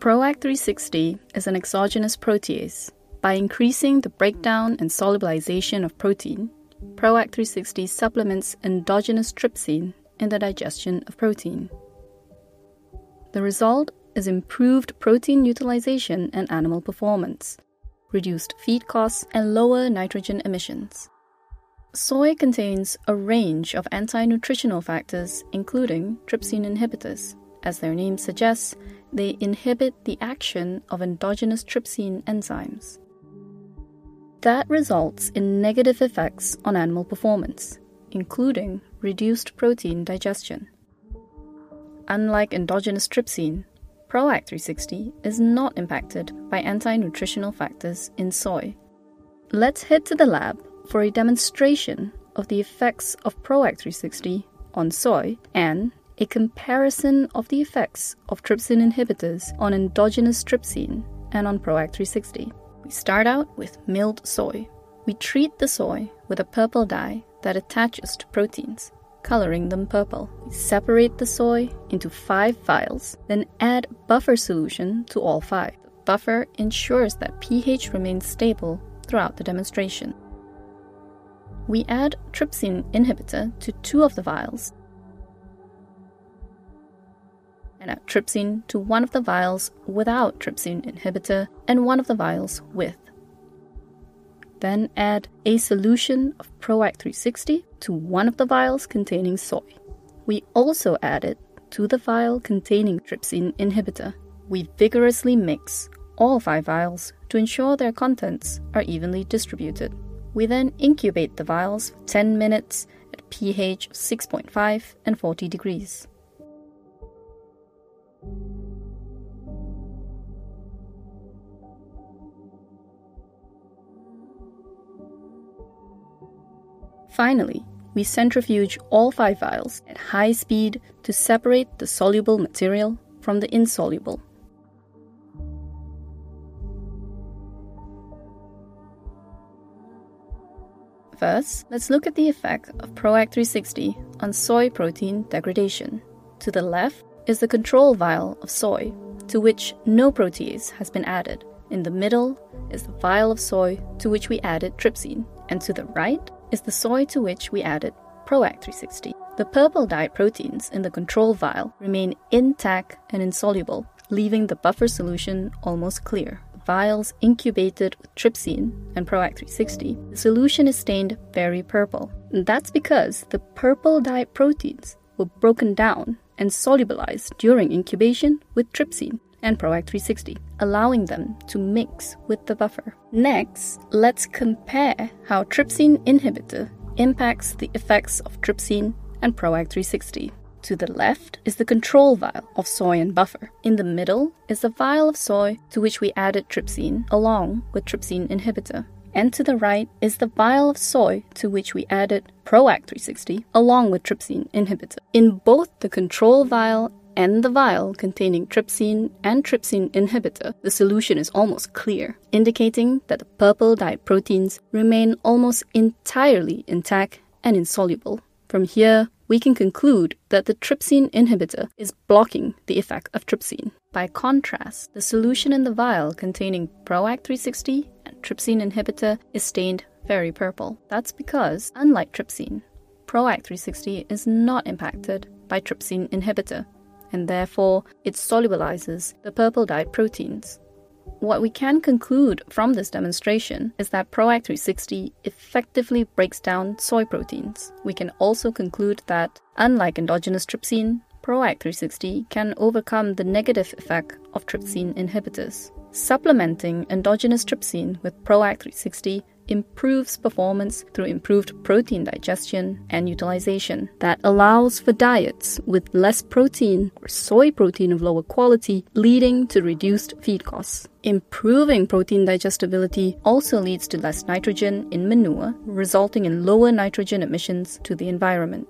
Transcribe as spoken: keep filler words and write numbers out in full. ProAct three sixty is an exogenous protease. By increasing the breakdown and solubilization of protein, ProAct three sixty supplements endogenous trypsin in the digestion of protein. The result is improved protein utilization and animal performance, reduced feed costs, and lower nitrogen emissions. Soy contains a range of anti-nutritional factors, including trypsin inhibitors. As their name suggests, they inhibit the action of endogenous trypsin enzymes. That results in negative effects on animal performance, including reduced protein digestion. Unlike endogenous trypsin, ProAct three sixty is not impacted by anti-nutritional factors in soy. Let's head to the lab for a demonstration of the effects of ProAct three sixty on soy and a comparison of the effects of trypsin inhibitors on endogenous trypsin and on ProAct three sixty. We start out with milled soy. We treat the soy with a purple dye that attaches to proteins, coloring them purple. We separate the soy into five vials, then add buffer solution to all five. The buffer ensures that pH remains stable throughout the demonstration. We add trypsin inhibitor to two of the vials, and add trypsin to one of the vials without trypsin inhibitor and one of the vials with. Then add a solution of ProAct three sixty to one of the vials containing soy. We also add it to the vial containing trypsin inhibitor. We vigorously mix all five vials to ensure their contents are evenly distributed. We then incubate the vials for ten minutes at pH six point five and forty degrees. Finally, we centrifuge all five vials at high speed to separate the soluble material from the insoluble. First, let's look at the effect of ProAct three sixty on soy protein degradation. To the left is the control vial of soy, to which no protease has been added. In the middle is the vial of soy to which we added trypsin, and to the right is the soy to which we added ProAct three sixty. The purple dye proteins in the control vial remain intact and insoluble, leaving the buffer solution almost clear. The vials incubated with trypsin and ProAct three sixty, the solution is stained very purple. And that's because the purple dye proteins were broken down and solubilized during incubation with trypsin and ProAct three sixty, allowing them to mix with the buffer. Next, let's compare how trypsin inhibitor impacts the effects of trypsin and ProAct three sixty. To the left is the control vial of soy and buffer. In the middle is the vial of soy to which we added trypsin along with trypsin inhibitor. And to the right is the vial of soy to which we added ProAct three sixty along with trypsin inhibitor. In both the control vial and the vial containing trypsin and trypsin inhibitor, the solution is almost clear, indicating that the purple dye proteins remain almost entirely intact and insoluble. From here, we can conclude that the trypsin inhibitor is blocking the effect of trypsin. By contrast, the solution in the vial containing ProAct three sixty and trypsin inhibitor is stained very purple. That's because, unlike trypsin, ProAct three sixty is not impacted by trypsin inhibitor, and therefore it solubilizes the purple dye proteins. What we can conclude from this demonstration is that ProAct three sixty effectively breaks down soy proteins. We can also conclude that, unlike endogenous trypsin, ProAct three sixty can overcome the negative effect of trypsin inhibitors. Supplementing endogenous trypsin with ProAct three sixty improves performance through improved protein digestion and utilization that allows for diets with less protein or soy protein of lower quality, leading to reduced feed costs. Improving protein digestibility also leads to less nitrogen in manure, resulting in lower nitrogen emissions to the environment.